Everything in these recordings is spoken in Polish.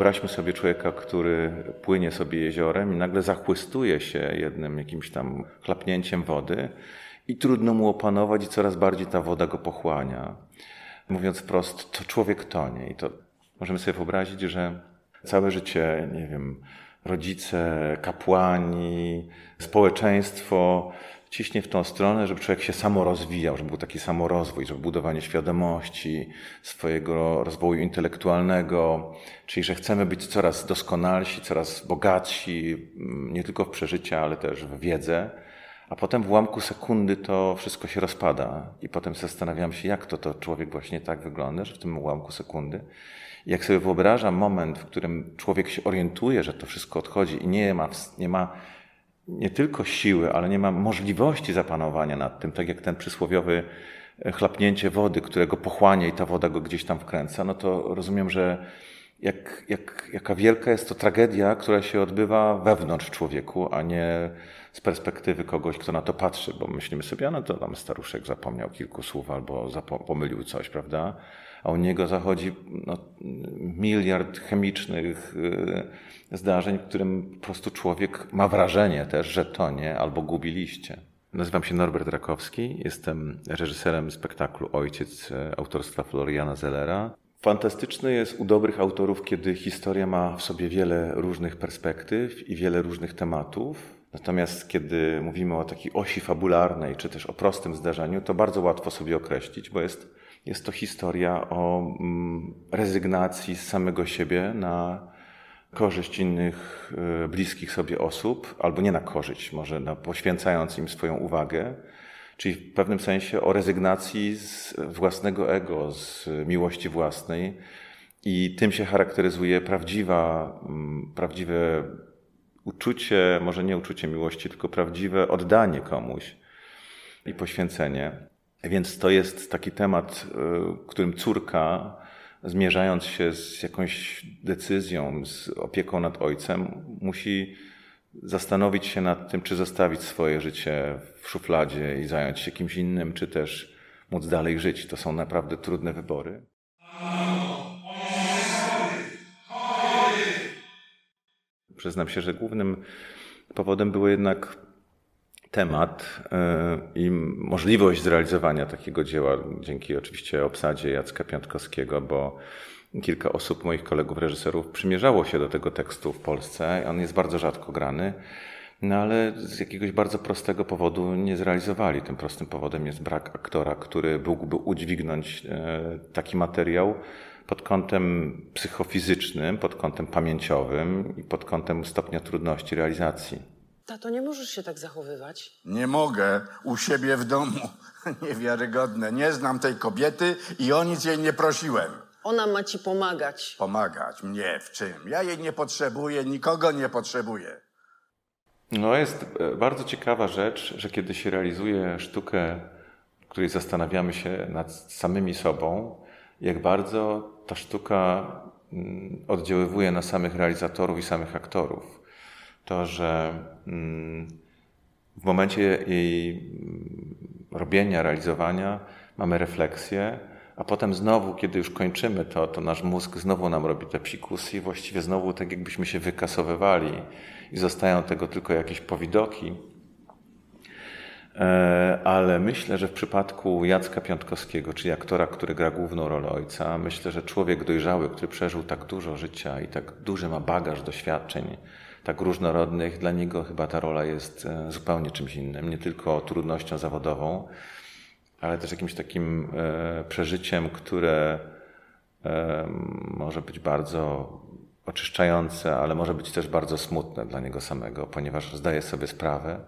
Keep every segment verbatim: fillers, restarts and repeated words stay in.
wyobraźmy sobie człowieka, który płynie sobie jeziorem i nagle zachłystuje się jednym jakimś tam chlapnięciem wody i trudno mu opanować i coraz bardziej ta woda go pochłania. Mówiąc wprost, to człowiek tonie i to możemy sobie wyobrazić, że całe życie, nie wiem, rodzice, kapłani, społeczeństwo ciśnie w tą stronę, żeby człowiek się samorozwijał, żeby był taki samorozwój, żeby budowanie świadomości, swojego rozwoju intelektualnego, czyli że chcemy być coraz doskonalsi, coraz bogatsi, nie tylko w przeżycia, ale też w wiedzę, a potem w ułamku sekundy to wszystko się rozpada i potem zastanawiam się, jak to, to człowiek właśnie tak wygląda, że w tym ułamku sekundy. I jak sobie wyobrażam moment, w którym człowiek się orientuje, że to wszystko odchodzi i nie ma, nie ma nie tylko siły, ale nie ma możliwości zapanowania nad tym, tak jak ten przysłowiowy chlapnięcie wody, którego pochłania i ta woda go gdzieś tam wkręca, no to rozumiem, że jak, jak, jaka wielka jest to tragedia, która się odbywa wewnątrz człowieku, a nie z perspektywy kogoś, kto na to patrzy, bo myślimy sobie, a no to tam staruszek zapomniał kilku słów albo zapo- pomylił coś, prawda? A u niego zachodzi no, miliard chemicznych yy, zdarzeń, w którym po prostu człowiek ma wrażenie też, że tonie albo gubi liście. Nazywam się Norbert Rakowski, jestem reżyserem spektaklu Ojciec autorstwa Floriana Zellera. Fantastyczny jest u dobrych autorów, kiedy historia ma w sobie wiele różnych perspektyw i wiele różnych tematów. Natomiast kiedy mówimy o takiej osi fabularnej, czy też o prostym zdarzeniu, to bardzo łatwo sobie określić, bo jest, jest to historia o mm, rezygnacji z samego siebie na korzyść innych y, bliskich sobie osób, albo nie na korzyść, może na, poświęcając im swoją uwagę, czyli w pewnym sensie o rezygnacji z własnego ego, z miłości własnej i tym się charakteryzuje prawdziwa, mm, prawdziwe uczucie, może nie uczucie miłości, tylko prawdziwe oddanie komuś i poświęcenie. Więc to jest taki temat, którym córka, zmierzając się z jakąś decyzją, z opieką nad ojcem, musi zastanowić się nad tym, czy zostawić swoje życie w szufladzie i zająć się kimś innym, czy też móc dalej żyć. To są naprawdę trudne wybory. Przyznam się, że głównym powodem był jednak temat i możliwość zrealizowania takiego dzieła, dzięki oczywiście obsadzie Jacka Piątkowskiego, bo kilka osób, moich kolegów reżyserów, przymierzało się do tego tekstu w Polsce. On jest bardzo rzadko grany, no ale z jakiegoś bardzo prostego powodu nie zrealizowali. Tym prostym powodem jest brak aktora, który mógłby udźwignąć taki materiał pod kątem psychofizycznym, pod kątem pamięciowym i pod kątem stopnia trudności realizacji. Tato, nie możesz się tak zachowywać. Nie mogę. U siebie w domu. Niewiarygodne. Nie znam tej kobiety i o nic jej nie prosiłem. Ona ma ci pomagać. Pomagać? Mnie? W czym? Ja jej nie potrzebuję, nikogo nie potrzebuję. No jest bardzo ciekawa rzecz, że kiedy się realizuje sztukę, w której zastanawiamy się nad samymi sobą, jak bardzo ta sztuka oddziaływuje na samych realizatorów i samych aktorów. To, że w momencie jej robienia, realizowania mamy refleksję, a potem znowu, kiedy już kończymy to, to nasz mózg znowu nam robi te psikusy i właściwie znowu tak jakbyśmy się wykasowywali i zostają tego tylko jakieś powidoki. Ale myślę, że w przypadku Jacka Piątkowskiego, czyli aktora, który gra główną rolę ojca, myślę, że człowiek dojrzały, który przeżył tak dużo życia i tak duży ma bagaż doświadczeń, tak różnorodnych, dla niego chyba ta rola jest zupełnie czymś innym, nie tylko trudnością zawodową, ale też jakimś takim przeżyciem, które może być bardzo oczyszczające, ale może być też bardzo smutne dla niego samego, ponieważ zdaje sobie sprawę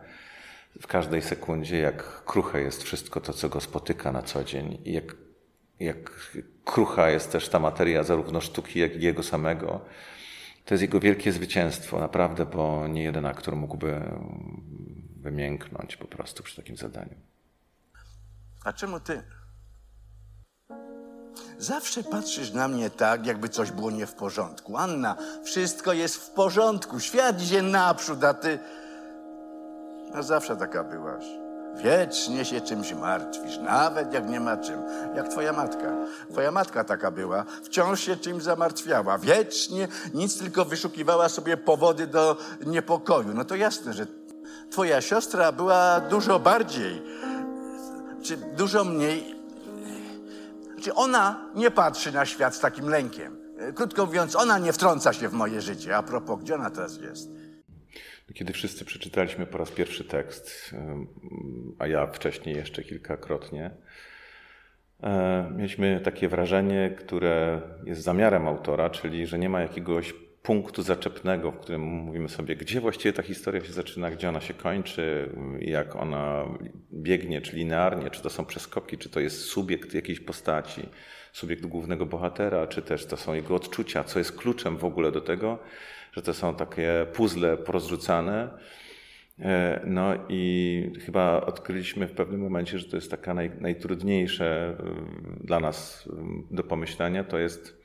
w każdej sekundzie, jak kruche jest wszystko to, co go spotyka na co dzień i jak, jak krucha jest też ta materia zarówno sztuki, jak i jego samego. To jest jego wielkie zwycięstwo, naprawdę, bo nie jeden aktor mógłby wymięknąć po prostu przy takim zadaniu. A czemu ty? Zawsze patrzysz na mnie tak, jakby coś było nie w porządku. Anna, wszystko jest w porządku, świat idzie naprzód, a ty... No zawsze taka byłaś. Wiecznie się czymś martwisz, nawet jak nie ma czym. Jak twoja matka. Twoja matka taka była. Wciąż się czymś zamartwiała. Wiecznie nic, tylko wyszukiwała sobie powody do niepokoju. No to jasne, że twoja siostra była dużo bardziej, czy dużo mniej. Czy ona nie patrzy na świat z takim lękiem. Krótko mówiąc, ona nie wtrąca się w moje życie. A propos, gdzie ona teraz jest? Kiedy wszyscy przeczytaliśmy po raz pierwszy tekst, a ja wcześniej jeszcze kilkakrotnie, mieliśmy takie wrażenie, które jest zamiarem autora, czyli że nie ma jakiegoś punktu zaczepnego, w którym mówimy sobie, gdzie właściwie ta historia się zaczyna, gdzie ona się kończy, jak ona biegnie, czy linearnie, czy to są przeskoki, czy to jest subiekt jakiejś postaci, subiekt głównego bohatera, czy też to są jego odczucia, co jest kluczem w ogóle do tego, że to są takie puzzle porozrzucane. No i chyba odkryliśmy w pewnym momencie, że to jest taka naj, najtrudniejsze dla nas do pomyślenia, to jest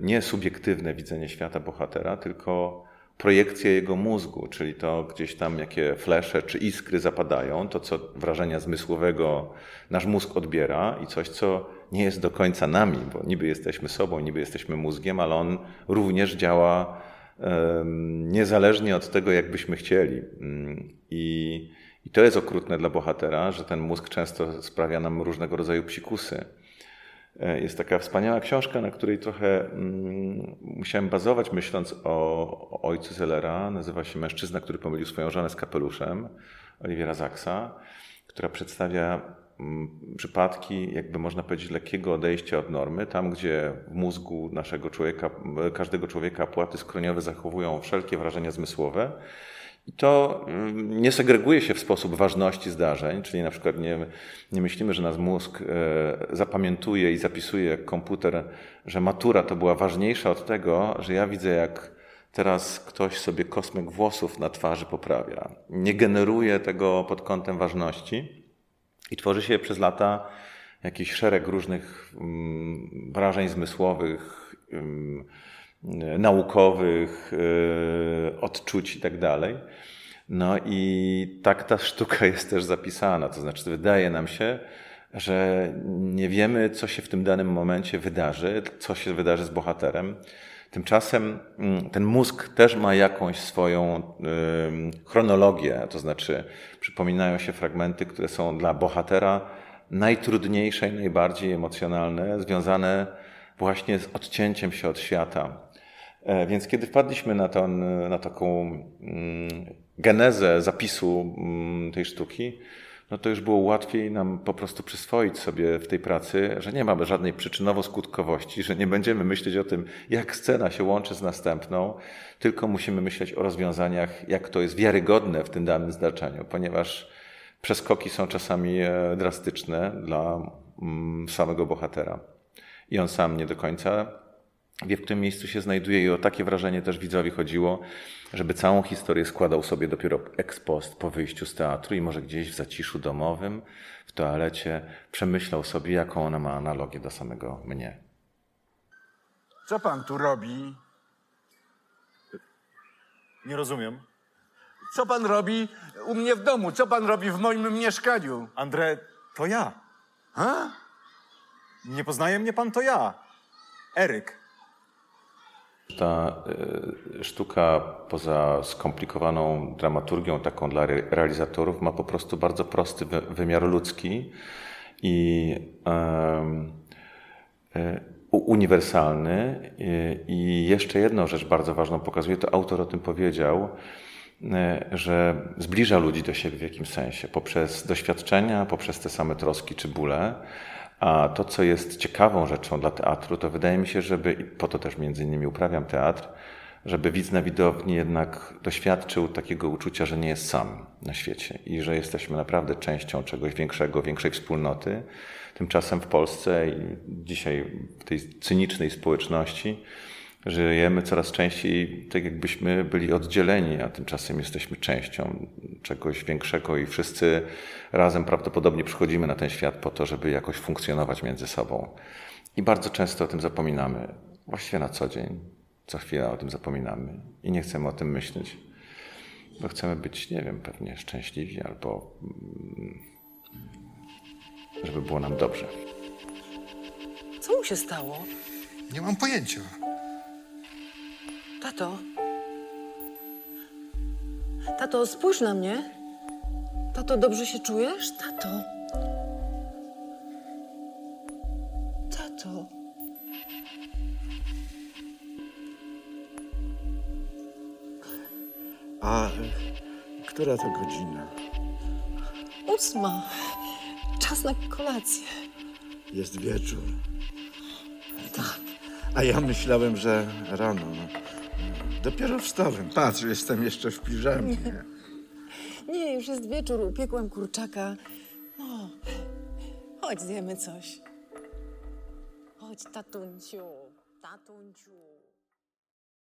nie subiektywne widzenie świata bohatera, tylko projekcje jego mózgu, czyli to gdzieś tam jakie flesze czy iskry zapadają, to co wrażenia zmysłowego nasz mózg odbiera i coś, co nie jest do końca nami, bo niby jesteśmy sobą, niby jesteśmy mózgiem, ale on również działa niezależnie od tego, jak byśmy chcieli. I, i to jest okrutne dla bohatera, że ten mózg często sprawia nam różnego rodzaju psikusy. Jest taka wspaniała książka, na której trochę musiałem bazować, myśląc o, o ojcu Zellera. Nazywa się Mężczyzna, który pomylił swoją żonę z kapeluszem, Olivera Sacksa, która przedstawia przypadki, jakby można powiedzieć, lekkiego odejścia od normy. Tam, gdzie w mózgu naszego człowieka, każdego człowieka aparaty skroniowe zachowują wszelkie wrażenia zmysłowe. I to nie segreguje się w sposób ważności zdarzeń, czyli na przykład nie, nie myślimy, że nasz mózg zapamiętuje i zapisuje jak komputer, że matura to była ważniejsza od tego, że ja widzę, jak teraz ktoś sobie kosmyk włosów na twarzy poprawia. Nie generuje tego pod kątem ważności. I tworzy się przez lata jakiś szereg różnych wrażeń zmysłowych, naukowych, odczuć i tak dalej. No i tak ta sztuka jest też zapisana. To znaczy wydaje nam się, że nie wiemy, co się w tym danym momencie wydarzy, co się wydarzy z bohaterem. Tymczasem ten mózg też ma jakąś swoją chronologię, to znaczy przypominają się fragmenty, które są dla bohatera najtrudniejsze i najbardziej emocjonalne, związane właśnie z odcięciem się od świata. Więc kiedy wpadliśmy na, tą, na taką genezę zapisu tej sztuki, no to już było łatwiej nam po prostu przyswoić sobie w tej pracy, że nie mamy żadnej przyczynowo-skutkowości, że nie będziemy myśleć o tym, jak scena się łączy z następną, tylko musimy myśleć o rozwiązaniach, jak to jest wiarygodne w tym danym zdarzeniu, ponieważ przeskoki są czasami drastyczne dla samego bohatera. I on sam nie do końca wie, w którym miejscu się znajduje, i o takie wrażenie też widzowi chodziło, żeby całą historię składał sobie dopiero ex post, po wyjściu z teatru, i może gdzieś w zaciszu domowym, w toalecie przemyślał sobie, jaką ona ma analogię do samego mnie. Co pan tu robi? Nie rozumiem. Co pan robi u mnie w domu? Co pan robi w moim mieszkaniu? André, to ja. Ha? Nie poznaje mnie pan, to ja. Eryk. Ta y, sztuka, poza skomplikowaną dramaturgią taką dla re- realizatorów, ma po prostu bardzo prosty wy- wymiar ludzki i y, y, uniwersalny. I, I jeszcze jedną rzecz bardzo ważną pokazuje, to autor o tym powiedział, że zbliża ludzi do siebie w jakimś sensie poprzez doświadczenia, poprzez te same troski czy bóle. A to, co jest ciekawą rzeczą dla teatru, to wydaje mi się, żeby, i po to też między innymi uprawiam teatr, żeby widz na widowni jednak doświadczył takiego uczucia, że nie jest sam na świecie i że jesteśmy naprawdę częścią czegoś większego, większej wspólnoty. Tymczasem w Polsce i dzisiaj w tej cynicznej społeczności żyjemy coraz częściej tak, jakbyśmy byli oddzieleni, a tymczasem jesteśmy częścią czegoś większego i wszyscy razem prawdopodobnie przychodzimy na ten świat po to, żeby jakoś funkcjonować między sobą. I bardzo często o tym zapominamy. Właściwie na co dzień, co chwila o tym zapominamy i nie chcemy o tym myśleć. bo chcemy być, nie wiem, pewnie szczęśliwi albo żeby było nam dobrze. Co mu się stało? Nie mam pojęcia. Tato. Tato, spójrz na mnie. Tato, dobrze się czujesz? Tato. Tato. A która to godzina? Ósma. Czas na kolację. Jest wieczór. Tak. A ja myślałem, że rano. Dopiero wstałem. Patrz, jestem jeszcze w piżamie. Nie, nie, już jest wieczór. Upiekłam kurczaka. No, chodź, zjemy coś. Chodź, tatunciu. Tatunciu.